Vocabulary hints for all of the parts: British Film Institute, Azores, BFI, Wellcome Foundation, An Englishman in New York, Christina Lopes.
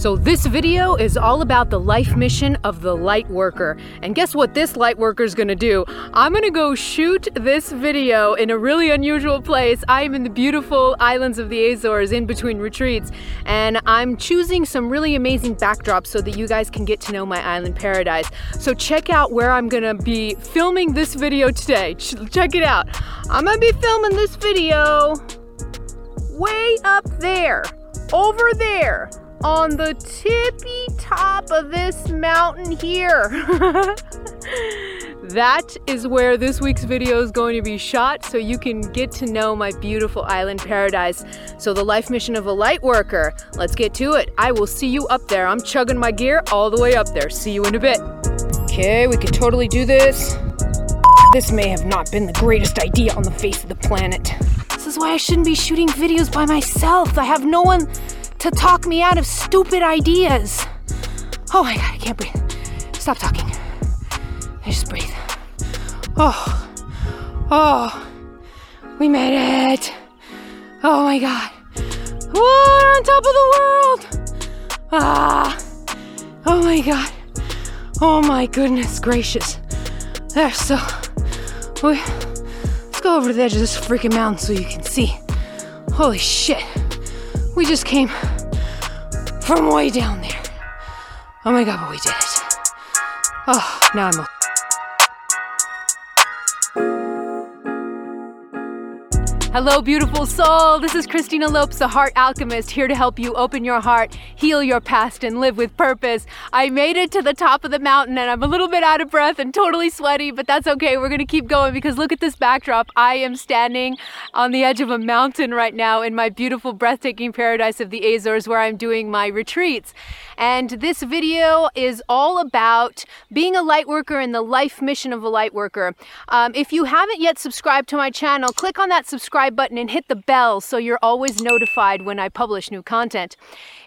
So this video is all about the life mission of the light worker. And guess what this light worker is gonna do? I'm gonna go shoot this video in a really unusual place. I am in the beautiful islands of the Azores in between retreats, and I'm choosing some really amazing backdrops so that you guys can get to know my island paradise. So check out where I'm gonna be filming this video today. Check it out. I'm gonna be filming this video way up there, over there, on the tippy top of this mountain here. That is where this week's video is going to be shot, so you can get to know my beautiful island paradise. So the life mission of a light worker, let's get to it. I will see you up there. I'm chugging my gear all the way up there. See you in a bit. Okay, we could totally do this. This may have not been the greatest idea on the face of the planet. This is why I shouldn't be shooting videos by myself. I have no one to talk me out of stupid ideas. Oh my God, I can't breathe. Stop talking. I just breathe. Oh, we made it. Oh my God. Whoa, we're on top of the world. Oh my God. Oh my goodness gracious. There's so, let's go over to the edge of this freaking mountain so you can see. Holy shit. We just came from way down there. Oh my God, but we did it. Oh, now I'm Hello, beautiful soul. This is Christina Lopes, the Heart Alchemist, here to help you open your heart, heal your past, and live with purpose. I made it to the top of the mountain, and I'm a little bit out of breath and totally sweaty, but that's okay. We're gonna keep going because look at this backdrop. I am standing on the edge of a mountain right now in my beautiful, breathtaking paradise of the Azores where I'm doing my retreats. And this video is all about being a light worker and the life mission of a light worker. If you haven't yet subscribed to my channel, click on that subscribe button and hit the bell so you're always notified when I publish new content.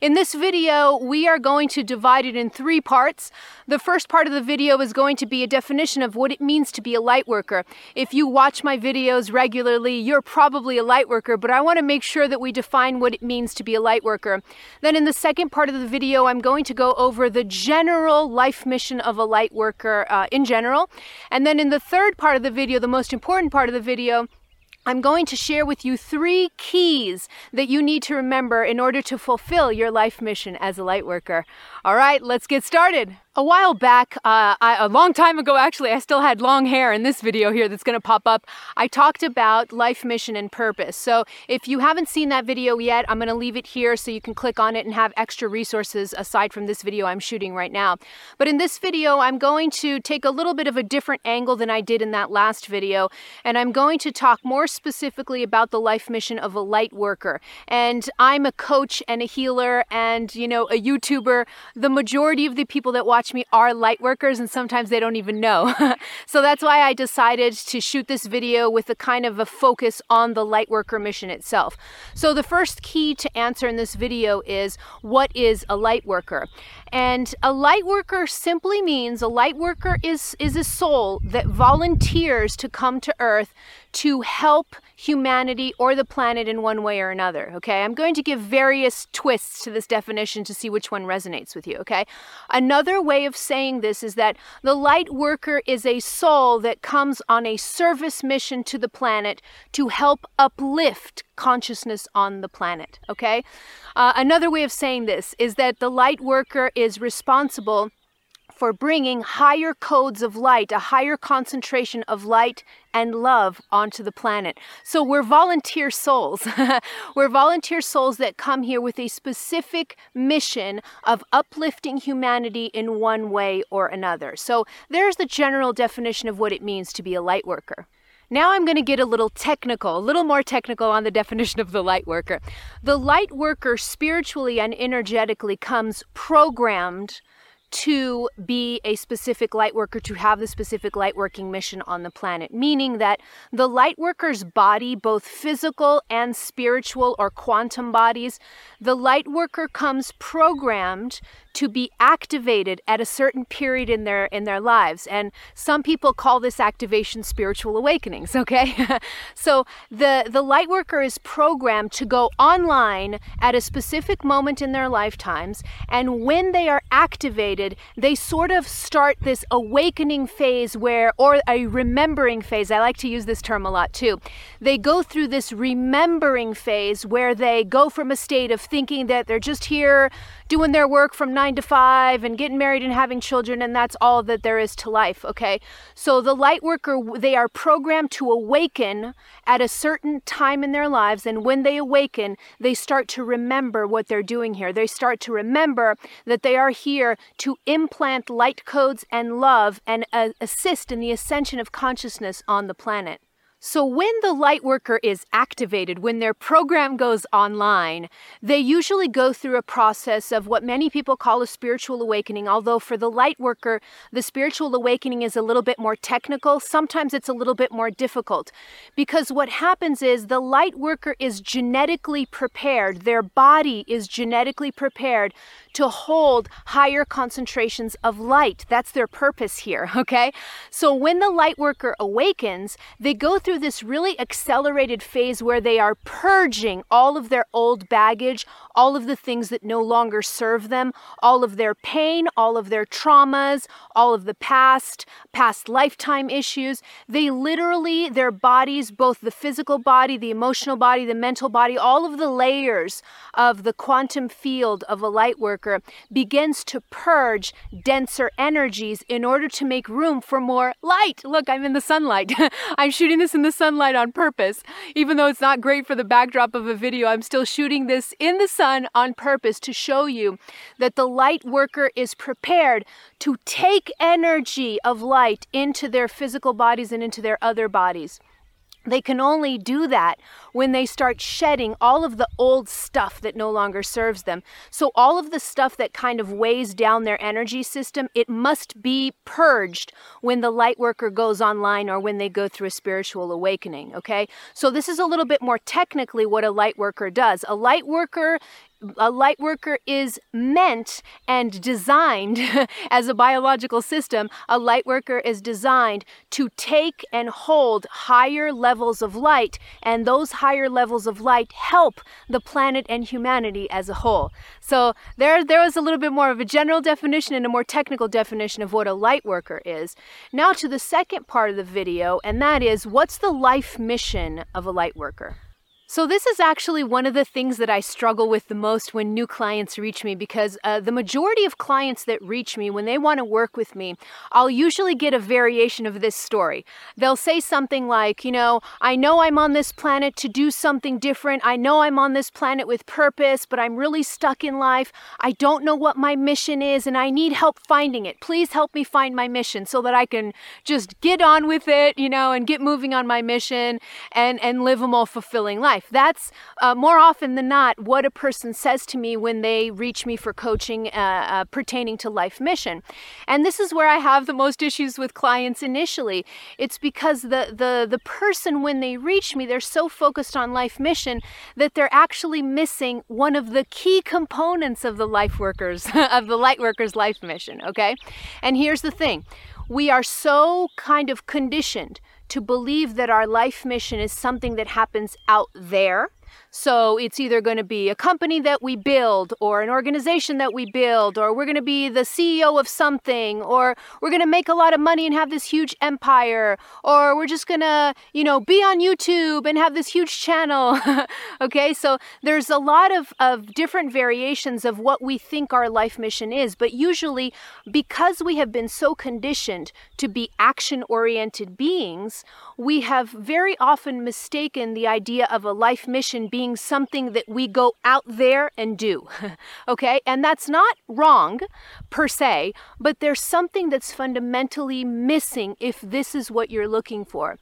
In this video, we are going to divide it in three parts. The first part of the video is going to be a definition of what it means to be a light worker. If you watch my videos regularly, you're probably a light worker, but I want to make sure that we define what it means to be a light worker. Then in the second part of the video, I'm going to go over the general life mission of a light worker in general. And then in the third part of the video, the most important part of the video, I'm going to share with you three keys that you need to remember in order to fulfill your life mission as a light worker. All right, let's get started. A while back, a long time ago actually, I still had long hair in this video here that's gonna pop up. I talked about life mission and purpose. So if you haven't seen that video yet, I'm gonna leave it here so you can click on it and have extra resources aside from this video I'm shooting right now. But in this video, I'm going to take a little bit of a different angle than I did in that last video, and I'm going to talk more specifically about the life mission of a light worker. And I'm a coach and a healer and, you know, a YouTuber. The majority of the people that watch me are light workers, and sometimes they don't even know. So that's why I decided to shoot this video with a kind of a focus on the light worker mission itself. So the first key to answer in this video is, what is a light worker? And a light worker simply means a light worker is a soul that volunteers to come to Earth to help humanity or the planet in one way or another, okay? I'm going to give various twists to this definition to see which one resonates with you, okay? Another way of saying this is that the light worker is a soul that comes on a service mission to the planet to help uplift consciousness on the planet, okay? Another way of saying this is that the light worker is responsible for bringing higher codes of light, a higher concentration of light and love onto the planet. So we're volunteer souls. We're volunteer souls that come here with a specific mission of uplifting humanity in one way or another. So there's the general definition of what it means to be a light worker. Now I'm going to get a little more technical on the definition of the light worker. The light worker spiritually and energetically comes programmed to be a specific lightworker, to have the specific lightworking mission on the planet, meaning that the lightworker's body, both physical and spiritual or quantum bodies, the lightworker comes programmed to be activated at a certain period in their lives. And some people call this activation spiritual awakenings, okay? So the lightworker is programmed to go online at a specific moment in their lifetimes, and when they are activated, they sort of start this awakening phase where, or a remembering phase, I like to use this term a lot too. They go through this remembering phase where they go from a state of thinking that they're just here doing their work from 9 to 5 and getting married and having children, and that's all that there is to life, okay? So the light worker, they are programmed to awaken at a certain time in their lives, and when they awaken, they start to remember what they're doing here. They start to remember that they are here to implant light codes and love and assist in the ascension of consciousness on the planet. So when the lightworker is activated, when their program goes online, they usually go through a process of what many people call a spiritual awakening, although for the lightworker, the spiritual awakening is a little bit more technical. Sometimes it's a little bit more difficult, because what happens is the lightworker is genetically prepared, their body is genetically prepared to hold higher concentrations of light. That's their purpose here, okay? So when the lightworker awakens, they go through this really accelerated phase where they are purging all of their old baggage, all of the things that no longer serve them, all of their pain, all of their traumas, all of the past lifetime issues. They literally, their bodies, both the physical body, the emotional body, the mental body, all of the layers of the quantum field of a light worker begins to purge denser energies in order to make room for more light. Look, I'm in the sunlight. I'm shooting this in the sunlight on purpose. Even though it's not great for the backdrop of a video, I'm still shooting this in the sun on purpose to show you that the light worker is prepared to take energy of light into their physical bodies and into their other bodies. They can only do that when they start shedding all of the old stuff that no longer serves them. So all of the stuff that kind of weighs down their energy system, it must be purged when the light worker goes online or when they go through a spiritual awakening, okay? So this is a little bit more technically what a light worker does. A light worker is meant and designed as a biological system. A light worker is designed to take and hold higher levels of light, and those higher levels of light help the planet and humanity as a whole. So there was a little bit more of a general definition and a more technical definition of what a light worker is. Now to the second part of the video, and that is, what's the life mission of a light worker? So this is actually one of the things that I struggle with the most when new clients reach me, because the majority of clients that reach me, when they want to work with me, I'll usually get a variation of this story. They'll say something like, you know I'm on this planet to do something different. I know I'm on this planet with purpose, but I'm really stuck in life. I don't know what my mission is, and I need help finding it. Please help me find my mission so that I can just get on with it, you know, and get moving on my mission and live a more fulfilling life. That's more often than not what a person says to me when they reach me for coaching pertaining to life mission. And this is where I have the most issues with clients initially. It's because the person, when they reach me, they're so focused on life mission that they're actually missing one of the key components of the life workers, of the light workers' life mission, okay? And here's the thing. We are so kind of conditioned to believe that our life mission is something that happens out there. So it's either going to be a company that we build, or an organization that we build, or we're going to be the CEO of something, or we're going to make a lot of money and have this huge empire, or we're just going to, you know, be on YouTube and have this huge channel. Okay, so there's a lot of different variations of what we think our life mission is, but usually because we have been so conditioned to be action-oriented beings, we have very often mistaken the idea of a life mission being something that we go out there and do, okay? And that's not wrong per se, but there's something that's fundamentally missing if this is what you're looking for.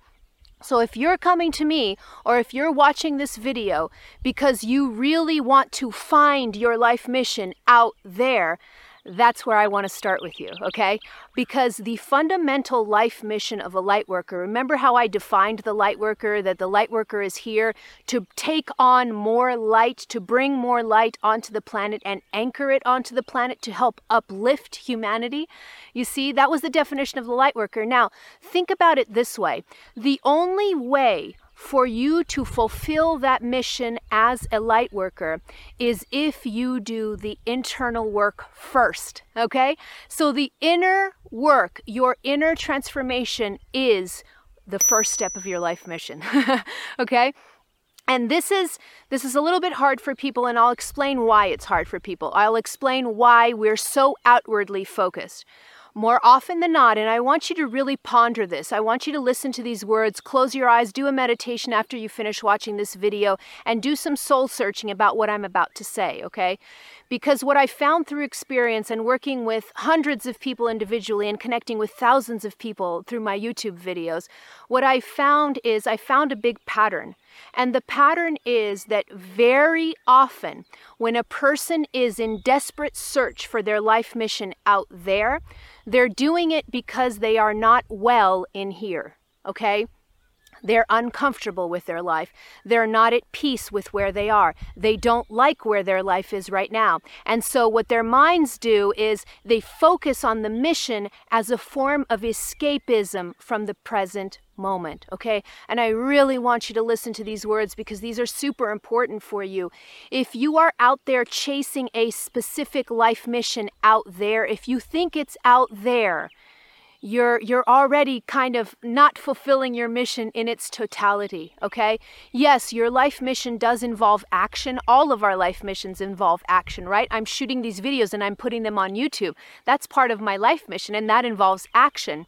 So if you're coming to me, or if you're watching this video because you really want to find your life mission out there, that's where I want to start with you, okay? Because the fundamental life mission of a lightworker, remember how I defined the lightworker, that the lightworker is here to take on more light, to bring more light onto the planet and anchor it onto the planet to help uplift humanity? You see, that was the definition of the lightworker. Now, think about it this way. The only way for you to fulfill that mission as a light worker is if you do the internal work first, okay? So the inner work, your inner transformation, is the first step of your life mission, okay? And this is a little bit hard for people, and I'll explain why it's hard for people. I'll explain why we're so outwardly focused. More often than not, and I want you to really ponder this, I want you to listen to these words, close your eyes, do a meditation after you finish watching this video, and do some soul searching about what I'm about to say, okay? Because what I found through experience and working with hundreds of people individually and connecting with thousands of people through my YouTube videos, what I found is I found a big pattern. And the pattern is that very often when a person is in desperate search for their life mission out there, they're doing it because they are not well in here, okay? They're uncomfortable with their life. They're not at peace with where they are. They don't like where their life is right now. And so what their minds do is they focus on the mission as a form of escapism from the present moment, okay? And I really want you to listen to these words because these are super important for you. If you are out there chasing a specific life mission out there, if you think it's out there, you're already kind of not fulfilling your mission in its totality, okay? Yes, your life mission does involve action. All of our life missions involve action, right? I'm shooting these videos and I'm putting them on YouTube. That's part of my life mission, and that involves action.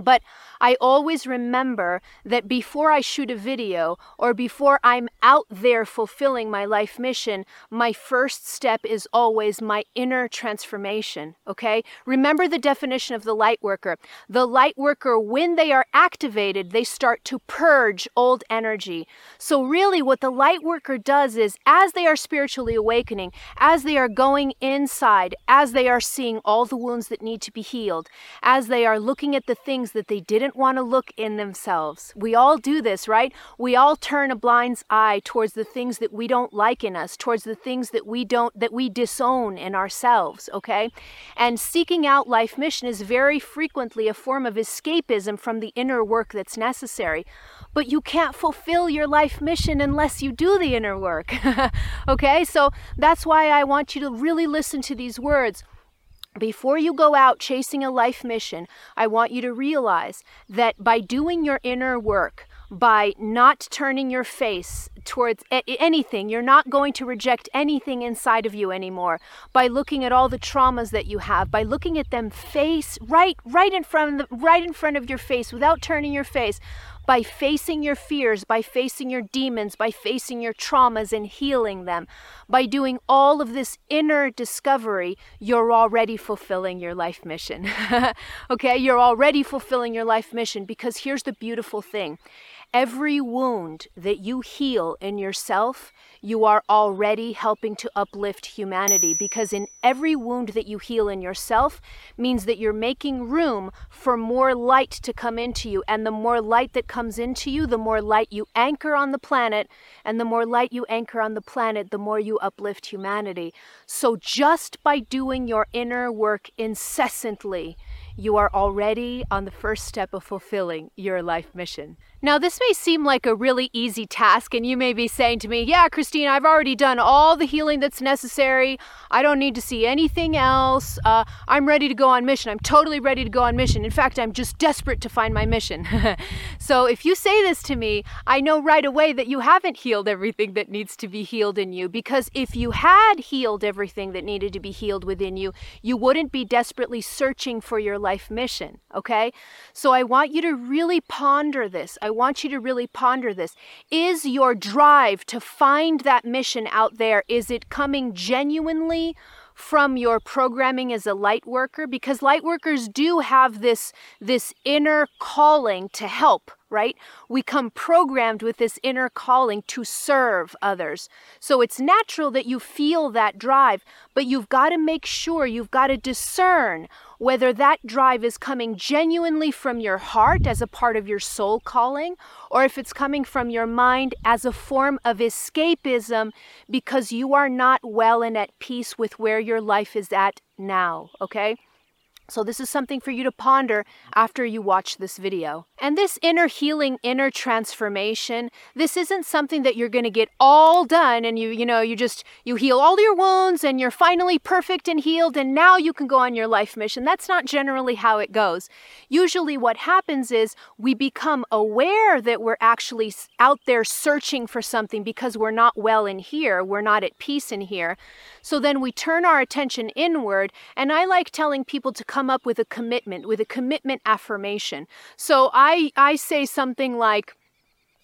But I always remember that before I shoot a video or before I'm out there fulfilling my life mission, my first step is always my inner transformation, okay? Remember the definition of the light worker. The light worker, when they are activated, they start to purge old energy. So really what the light worker does is, as they are spiritually awakening, as they are going inside, as they are seeing all the wounds that need to be healed, as they are looking at the things that they didn't want to look in themselves. We all do this, right? We all turn a blind eye towards the things that we don't like in us, towards the things that we disown in ourselves, okay? And seeking out life mission is very frequently a form of escapism from the inner work that's necessary. But you can't fulfill your life mission unless you do the inner work, okay? So that's why I want you to really listen to these words. Before you go out chasing a life mission, I want you to realize that by doing your inner work, by not turning your face towards anything, you're not going to reject anything inside of you anymore. By looking at all the traumas that you have, by looking at them face right in front of your face without turning your face, by facing your fears, by facing your demons, by facing your traumas and healing them, by doing all of this inner discovery, you're already fulfilling your life mission. Okay, you're already fulfilling your life mission, because here's the beautiful thing. Every wound that you heal in yourself, you are already helping to uplift humanity, because in every wound that you heal in yourself means that you're making room for more light to come into you. And the more light that comes into you, the more light you anchor on the planet. And the more light you anchor on the planet, the more you uplift humanity. So just by doing your inner work incessantly, you are already on the first step of fulfilling your life mission. Now, this may seem like a really easy task, and you may be saying to me, yeah, Christina, I've already done all the healing that's necessary. I don't need to see anything else. I'm ready to go on mission. I'm totally ready to go on mission. In fact, I'm just desperate to find my mission. So if you say this to me, I know right away that you haven't healed everything that needs to be healed in you, because if you had healed everything that needed to be healed within you, you wouldn't be desperately searching for your life mission, okay? So I want you to really ponder this. I want you to really ponder this. Is your drive to find that mission out there, is it coming genuinely from your programming as a light worker? Because light workers do have this inner calling to help, right? We come programmed with this inner calling to serve others. So it's natural that you feel that drive, but you've got to make sure, you've got to discern whether that drive is coming genuinely from your heart as a part of your soul calling, or if it's coming from your mind as a form of escapism because you are not well and at peace with where your life is at now, okay? So this is something for you to ponder after you watch this video. And this inner healing, inner transformation, this isn't something that you're going to get all done and you heal all your wounds and you're finally perfect and healed and now you can go on your life mission. That's not generally how it goes. Usually what happens is we become aware that we're actually out there searching for something because we're not well in here, we're not at peace in here. So then we turn our attention inward, and I like telling people to come up with a commitment affirmation. So I say something like,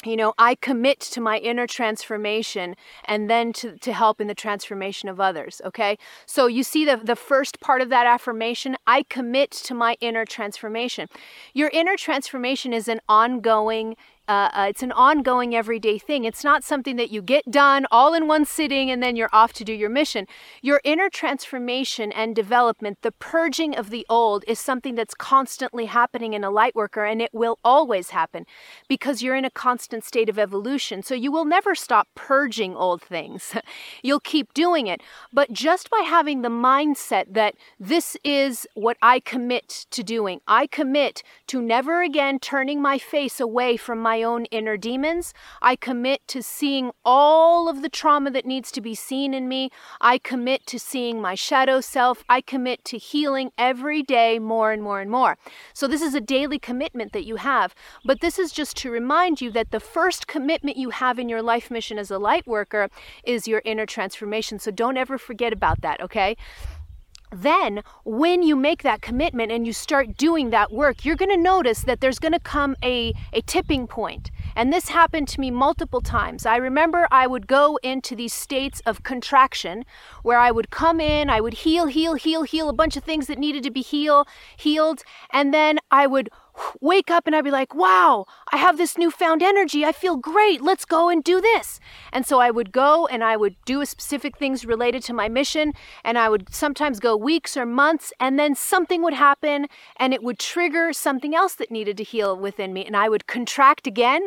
I commit to my inner transformation and then to help in the transformation of others, okay? So you see the first part of that affirmation, I commit to my inner transformation. Your inner transformation is an ongoing it's an ongoing everyday thing. It's not something that you get done all in one sitting and then you're off to do your mission. Your inner transformation and development, the purging of the old, is something that's constantly happening in a lightworker, and it will always happen because you're in a constant state of evolution. So you will never stop purging old things. You'll keep doing it. But just by having the mindset that this is what I commit to doing, I commit to never again turning my face away from my own inner demons. I commit to seeing all of the trauma that needs to be seen in me. I commit to seeing my shadow self. I commit to healing every day more and more and more. So this is a daily commitment that you have, but this is just to remind you that the first commitment you have in your life mission as a light worker is your inner transformation. So don't ever forget about that, okay? Then when you make that commitment and you start doing that work, you're going to notice that there's going to come a tipping point. And this happened to me multiple times. I remember I would go into these states of contraction where I would come in, I would heal a bunch of things that needed to be healed. And then I would wake up and I'd be like, wow, I have this newfound energy. I feel great. Let's go and do this. And so I would go and I would do specific things related to my mission. And I would sometimes go weeks or months, and then something would happen and it would trigger something else that needed to heal within me. And I would contract again.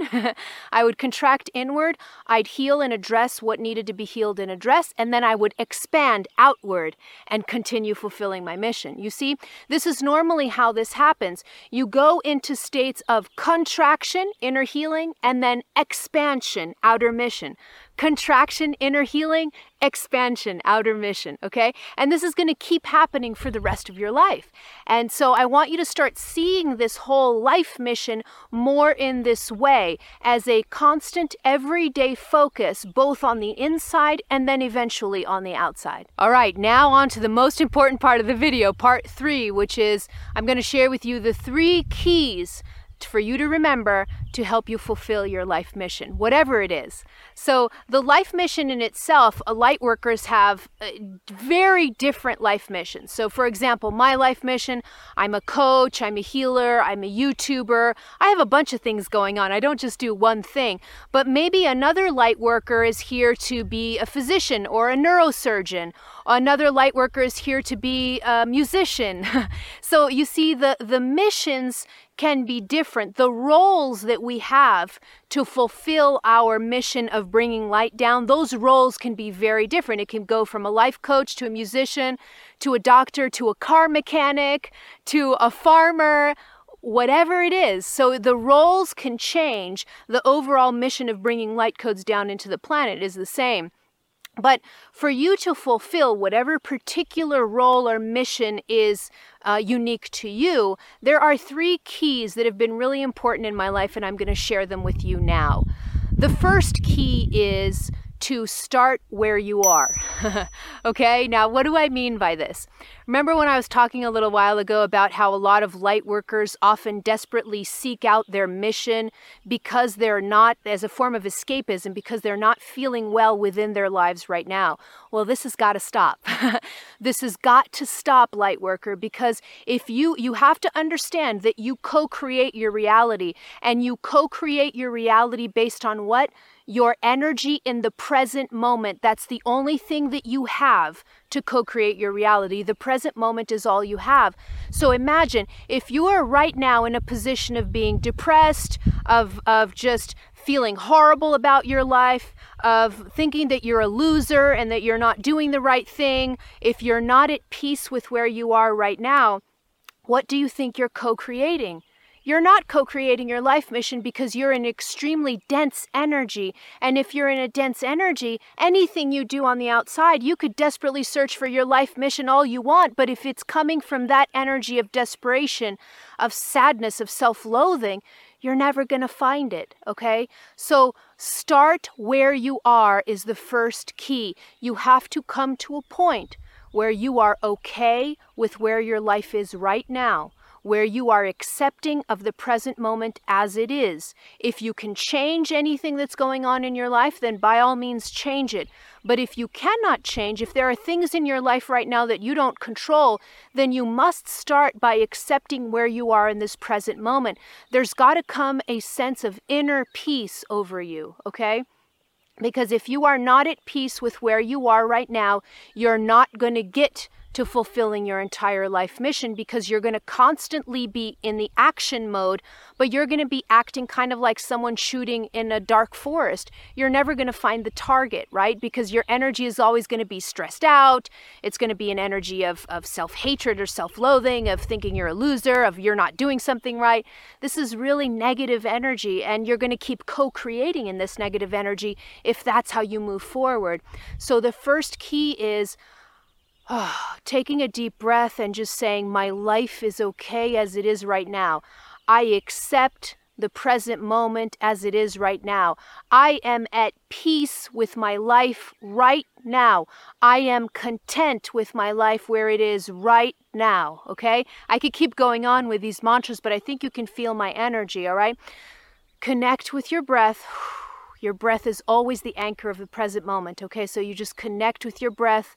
I would contract inward. I'd heal and address what needed to be healed and addressed. And then I would expand outward and continue fulfilling my mission. You see, this is normally how this happens. You go into states of contraction, inner healing, and then expansion, outer mission. Contraction, inner healing, expansion, outer mission, okay? And this is going to keep happening for the rest of your life. And so I want you to start seeing this whole life mission more in this way, as a constant everyday focus, both on the inside and then eventually on the outside. All right, now on to the most important part of the video, part 3, which is I'm going to share with you the 3 keys for you to remember to help you fulfill your life mission, whatever it is. So the life mission in itself, lightworkers have very different life missions. So for example, my life mission, I'm a coach, I'm a healer, I'm a YouTuber. I have a bunch of things going on. I don't just do one thing. But maybe another lightworker is here to be a physician or a neurosurgeon. Another lightworker is here to be a musician. So you see, the missions can be different. The roles that we have to fulfill our mission of bringing light down, those roles can be very different. It can go from a life coach to a musician, to a doctor, to a car mechanic, to a farmer, whatever it is. So the roles can change. The overall mission of bringing light codes down into the planet is the same. But for you to fulfill whatever particular role or mission is unique to you, there are 3 keys that have been really important in my life, and I'm going to share them with you now. The first key is to start where you are. Okay, now what do I mean by this? Remember when I was talking a little while ago about how a lot of light workers often desperately seek out their mission because they're not, as a form of escapism, because they're not feeling well within their lives right now? Well, this has got to stop. This has got to stop, light worker, because if you have to understand that you co-create your reality, and you co-create your reality based on what? Your energy in the present moment. That's the only thing that you have to co-create your reality. The present moment is all you have. So imagine if you are right now in a position of being depressed, of just feeling horrible about your life, of thinking that you're a loser and that you're not doing the right thing. If you're not at peace with where you are right now, what do you think you're co-creating? You're not co-creating your life mission because you're in extremely dense energy. And if you're in a dense energy, anything you do on the outside, you could desperately search for your life mission all you want. But if it's coming from that energy of desperation, of sadness, of self-loathing, you're never going to find it, okay? So start where you are is the first key. You have to come to a point where you are okay with where your life is right now, where you are accepting of the present moment as it is. If you can change anything that's going on in your life, then by all means change it. But if you cannot change, if there are things in your life right now that you don't control, then you must start by accepting where you are in this present moment. There's got to come a sense of inner peace over you, okay? Because if you are not at peace with where you are right now, you're not going to get to fulfilling your entire life mission, because you're going to constantly be in the action mode, but you're going to be acting kind of like someone shooting in a dark forest. You're never going to find the target, right? Because your energy is always going to be stressed out. It's going to be an energy of self-hatred or self-loathing, of thinking you're a loser, of you're not doing something right. This is really negative energy, and you're going to keep co-creating in this negative energy if that's how you move forward. So the first key is taking a deep breath and just saying, my life is okay as it is right now. I accept the present moment as it is right now. I am at peace with my life right now. I am content with my life where it is right now, okay? I could keep going on with these mantras, but I think you can feel my energy, all right? Connect with your breath. Your breath is always the anchor of the present moment, okay? So you just connect with your breath.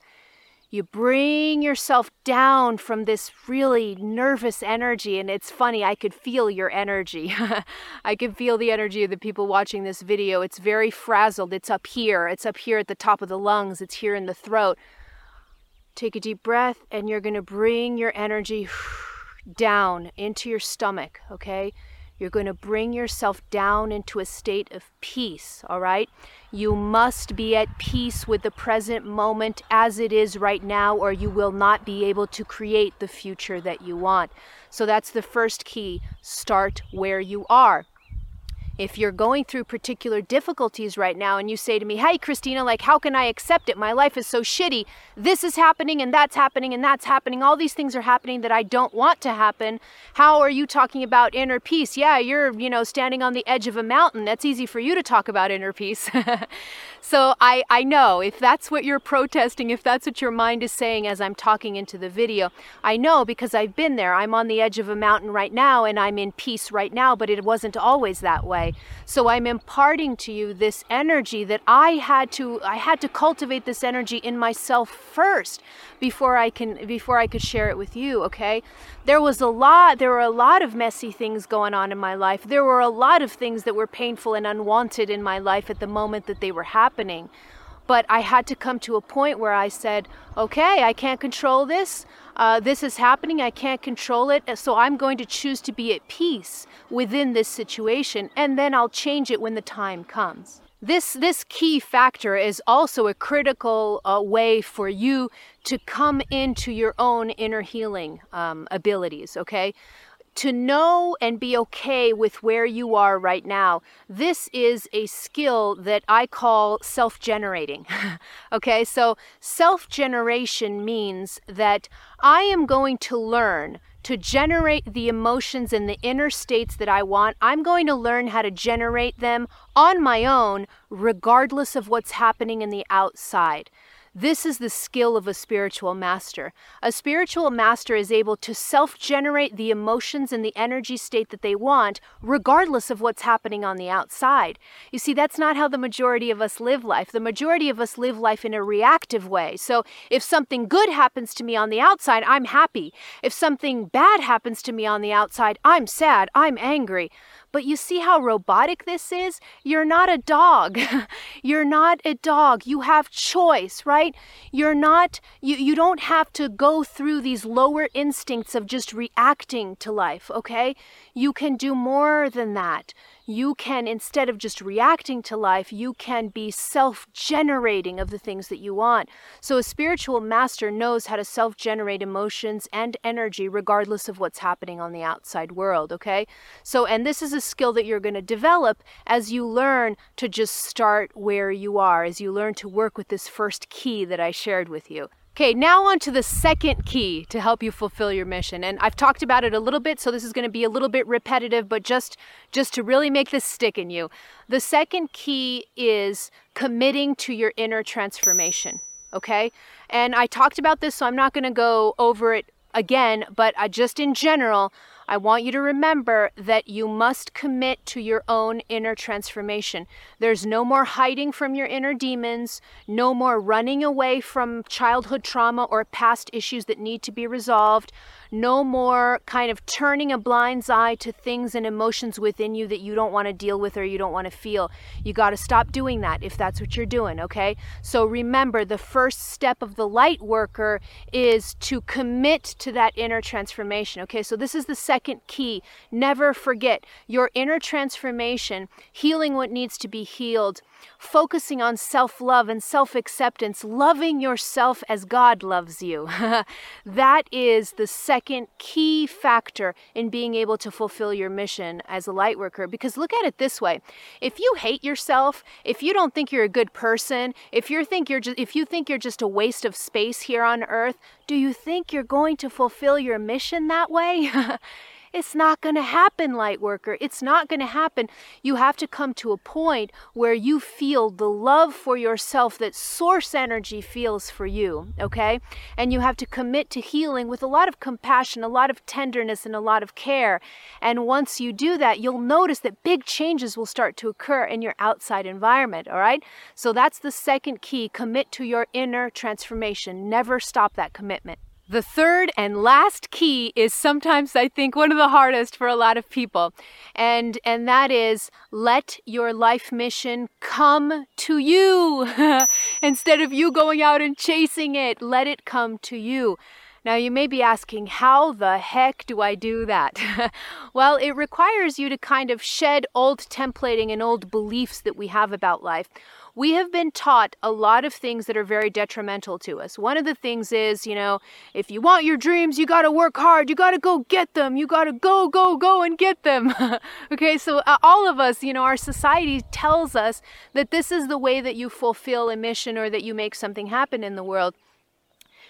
You bring yourself down from this really nervous energy. And it's funny, I could feel your energy. I could feel the energy of the people watching this video. It's very frazzled. It's up here. It's up here at the top of the lungs. It's here in the throat. Take a deep breath, and you're going to bring your energy down into your stomach, okay? You're going to bring yourself down into a state of peace, all right? You must be at peace with the present moment as it is right now, or you will not be able to create the future that you want. So that's the first key. Start where you are. If you're going through particular difficulties right now and you say to me, hey, Christina, like, how can I accept it? My life is so shitty. This is happening and that's happening and that's happening. All these things are happening that I don't want to happen. How are you talking about inner peace? Yeah, you're, standing on the edge of a mountain. That's easy for you to talk about inner peace. So I know if that's what you're protesting, if that's what your mind is saying as I'm talking into the video, I know, because I've been there. I'm on the edge of a mountain right now and I'm in peace right now, but it wasn't always that way. So I'm imparting to you this energy that I had to cultivate this energy in myself first before I could share it with you, okay? There were a lot of messy things going on in my life. There were a lot of things that were painful and unwanted in my life at the moment that they were happening. But I had to come to a point where I said, okay, I can't control this. This is happening. I can't control it. So I'm going to choose to be at peace within this situation, and then I'll change it when the time comes. This key factor is also a critical way for you to come into your own inner healing abilities, okay? To know and be okay with where you are right now. This is a skill that I call self-generating. Okay, so self-generation means that I am going to learn to generate the emotions and the inner states that I want. I'm going to learn how to generate them on my own, regardless of what's happening in the outside. This is the skill of a spiritual master. A spiritual master is able to self-generate the emotions and the energy state that they want, regardless of what's happening on the outside. You see, that's not how the majority of us live life. The majority of us live life in a reactive way. So if something good happens to me on the outside, I'm happy. If something bad happens to me on the outside, I'm sad, I'm angry. But you see how robotic this is? You're not a dog. You're not a dog. You have choice, right? You're not, you don't have to go through these lower instincts of just reacting to life, okay? You can do more than that. You can, instead of just reacting to life, you can be self-generating of the things that you want. So a spiritual master knows how to self-generate emotions and energy regardless of what's happening on the outside world, okay? So, and this is a skill that you're going to develop as you learn to just start where you are, as you learn to work with this first key that I shared with you. Okay, now on to the second key to help you fulfill your mission. And I've talked about it a little bit, so this is going to be a little bit repetitive, but just to really make this stick in you. The second key is committing to your inner transformation, okay? And I talked about this, so I'm not going to go over it again, but just in general, I want you to remember that you must commit to your own inner transformation. There's no more hiding from your inner demons, no more running away from childhood trauma or past issues that need to be resolved, no more kind of turning a blind eye to things and emotions within you that you don't want to deal with or you don't want to feel. You got to stop doing that if that's what you're doing, okay? So remember, the first step of the light worker is to commit to that inner transformation, okay? So this is the second key. Never forget your inner transformation, healing what needs to be healed, focusing on self-love and self-acceptance, loving yourself as God loves you. That is the second key factor in being able to fulfill your mission as a light worker. Because look at it this way. If you hate yourself, if you don't think you're a good person, if you think you're just a waste of space here on earth, do you think you're going to fulfill your mission that way? It's not going to happen, light worker. It's not going to happen. You have to come to a point where you feel the love for yourself that source energy feels for you, okay? And you have to commit to healing with a lot of compassion, a lot of tenderness, and a lot of care. And once you do that, you'll notice that big changes will start to occur in your outside environment, all right? So that's the second key. Commit to your inner transformation. Never stop that commitment. The third and last key is sometimes, I think, one of the hardest for a lot of people, and that is let your life mission come to you. Instead of you going out and chasing it, let it come to you. Now, you may be asking, how the heck do I do that? Well, it requires you to kind of shed old templating and old beliefs that we have about life. We have been taught a lot of things that are very detrimental to us. One of the things is, you know, if you want your dreams, you got to work hard. You got to go get them. You got to go and get them. Okay, so all of us, you know, our society tells us that this is the way that you fulfill a mission or that you make something happen in the world.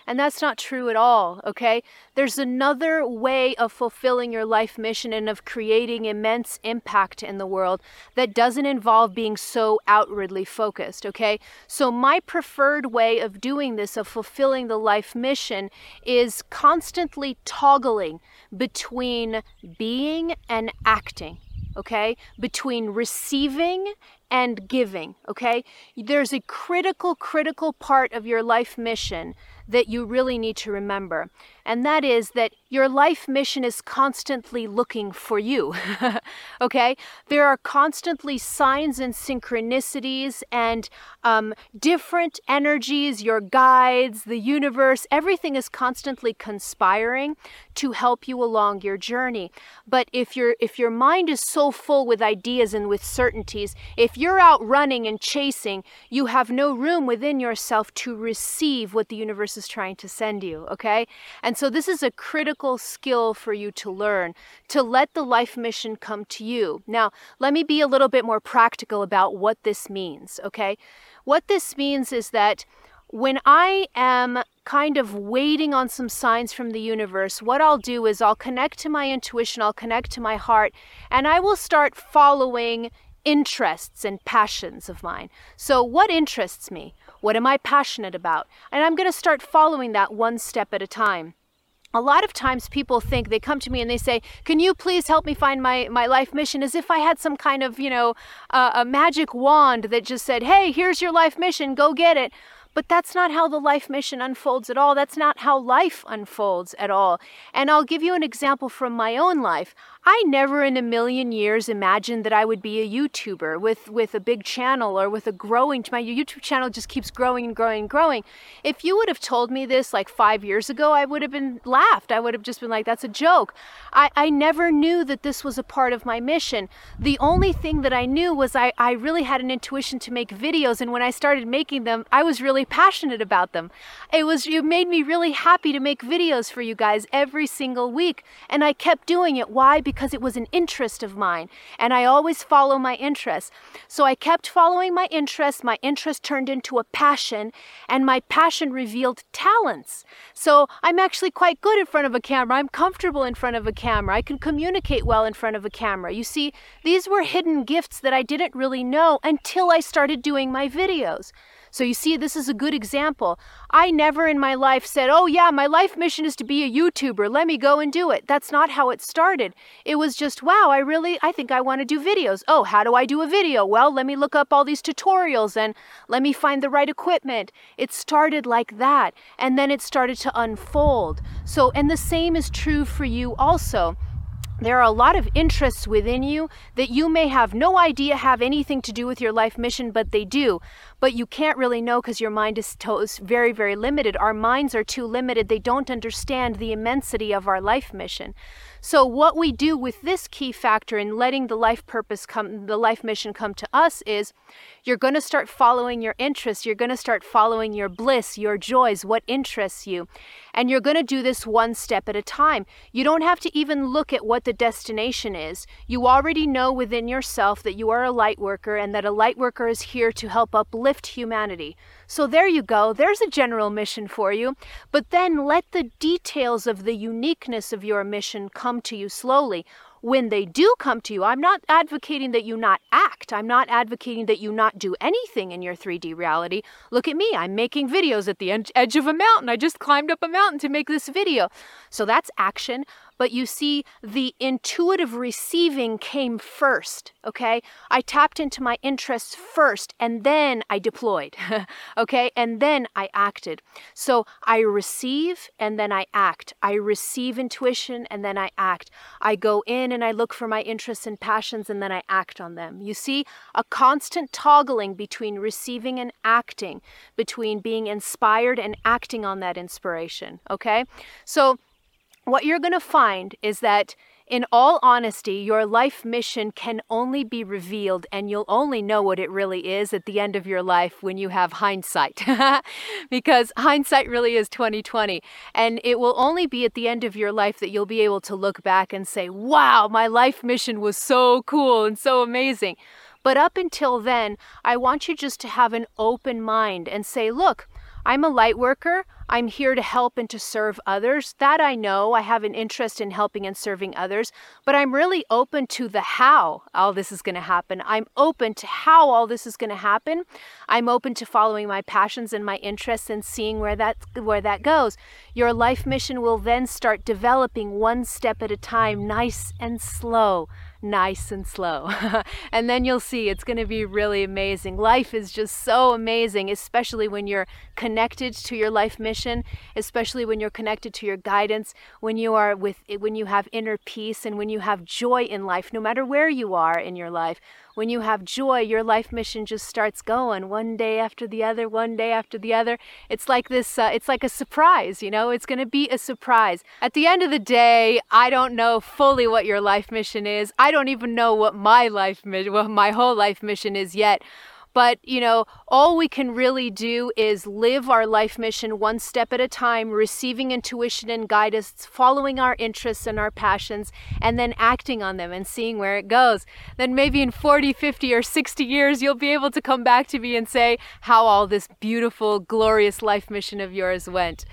And that's not true at all, okay? There's another way of fulfilling your life mission and of creating immense impact in the world that doesn't involve being so outwardly focused, okay? So my preferred way of doing this, of fulfilling the life mission, is constantly toggling between being and acting, okay? Between receiving and giving, okay? There's a critical part of your life mission that you really need to remember. And that is that your life mission is constantly looking for you, okay? There are constantly signs and synchronicities and different energies, your guides, the universe, everything is constantly conspiring to help you along your journey. But if your mind is so full with ideas and with certainties, if you're out running and chasing, you have no room within yourself to receive what the universe is trying to send you, okay? And so this is a critical skill for you to learn, to let the life mission come to you. Now, let me be a little bit more practical about what this means, okay? What this means is that when I am kind of waiting on some signs from the universe, what I'll do is I'll connect to my intuition, I'll connect to my heart, and I will start following interests and passions of mine. So what interests me? What am I passionate about? And I'm going to start following that one step at a time. A lot of times people think, they come to me and they say, can you please help me find my life mission? As if I had some kind of, a magic wand that just said, hey, here's your life mission, go get it. But that's not how the life mission unfolds at all. That's not how life unfolds at all. And I'll give you an example from my own life. I never in a million years imagined that I would be a YouTuber with a big channel or with a growing, my YouTube channel just keeps growing and growing and growing. If you would have told me this like 5 years ago, I would have been laughed. I would have just been like, that's a joke. I never knew that this was a part of my mission. The only thing that I knew was I really had an intuition to make videos. And when I started making them, I was really passionate about them. It made me really happy to make videos for you guys every single week. And I kept doing it. Why? Because it was an interest of mine. And I always follow my interests. So I kept following my interests. My interest turned into a passion, and my passion revealed talents. So I'm actually quite good in front of a camera. I'm comfortable in front of a camera. I can communicate well in front of a camera. You see, these were hidden gifts that I didn't really know until I started doing my videos. So you see, this is a good example. I never in my life said, oh yeah, my life mission is to be a YouTuber. Let me go and do it. That's not how it started. It was just, wow, I think I want to do videos. Oh, how do I do a video? Well, let me look up all these tutorials and let me find the right equipment. It started like that. And then it started to unfold. So, and the same is true for you also. There are a lot of interests within you that you may have no idea have anything to do with your life mission, but they do. But you can't really know because your mind is very, very limited. Our minds are too limited. They don't understand the immensity of our life mission. So what we do with this key factor in letting the life mission come to us is you're going to start following your interests. You're going to start following your bliss, your joys, what interests you. And you're going to do this one step at a time. You don't have to even look at what the destination is. You already know within yourself that you are a light worker and that a light worker is here to help uplift humanity. So there you go. There's a general mission for you. But then let the details of the uniqueness of your mission come to you slowly. When they do come to you, I'm not advocating that you not act. I'm not advocating that you not do anything in your 3D reality. Look at me. I'm making videos at the edge of a mountain. I just climbed up a mountain to make this video. So that's action. But you see, the intuitive receiving came first, okay? I tapped into my interests first, and then I deployed, okay? And then I acted. So I receive, and then I act. I receive intuition, and then I act. I go in, and I look for my interests and passions, and then I act on them. You see, a constant toggling between receiving and acting, between being inspired and acting on that inspiration, okay? So what you're going to find is that, in all honesty, your life mission can only be revealed, and you'll only know what it really is at the end of your life when you have hindsight, because hindsight really is 20/20. And it will only be at the end of your life that you'll be able to look back and say, wow, my life mission was so cool and so amazing. But up until then, I want you just to have an open mind and say, look, I'm a light worker. I'm here to help and to serve others. That I know. I have an interest in helping and serving others, but I'm really open to the how all this is going to happen. I'm open to how all this is going to happen. I'm open to following my passions and my interests and seeing where that goes. Your life mission will then start developing one step at a time, nice and slow. Nice and slow. And then you'll see it's going to be really amazing. Life is just so amazing, especially when you're connected to your life mission, especially when you're connected to your guidance, when you have inner peace and when you have joy in life, no matter where you are in your life. When you have joy, your life mission just starts going one day after the other, one day after the other. It's like this, it's like a surprise, you know, it's going to be a surprise. At the end of the day, I don't know fully what your life mission is. I don't even know what my whole life mission is yet. But, you know, all we can really do is live our life mission one step at a time, receiving intuition and guidance, following our interests and our passions, and then acting on them and seeing where it goes. Then maybe in 40, 50, or 60 years, you'll be able to come back to me and say how all this beautiful, glorious life mission of yours went.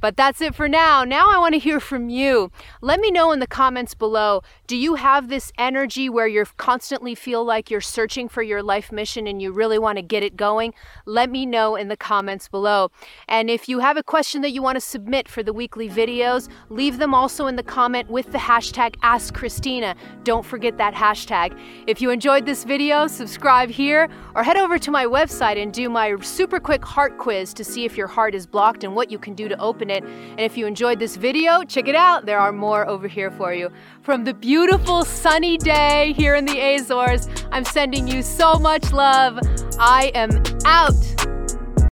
But that's it for now. Now I want to hear from you. Let me know in the comments below, do you have this energy where you constantly feel like you're searching for your life mission and you really want to get it going? Let me know in the comments below. And if you have a question that you want to submit for the weekly videos, leave them also in the comment with the hashtag AskChristina. Don't forget that hashtag. If you enjoyed this video, subscribe here or head over to my website and do my super quick heart quiz to see if your heart is blocked and what you can do to open it. And if you enjoyed this video, check it out. There are more over here for you. From the beautiful sunny day here in the Azores, I'm sending you so much love. I am out.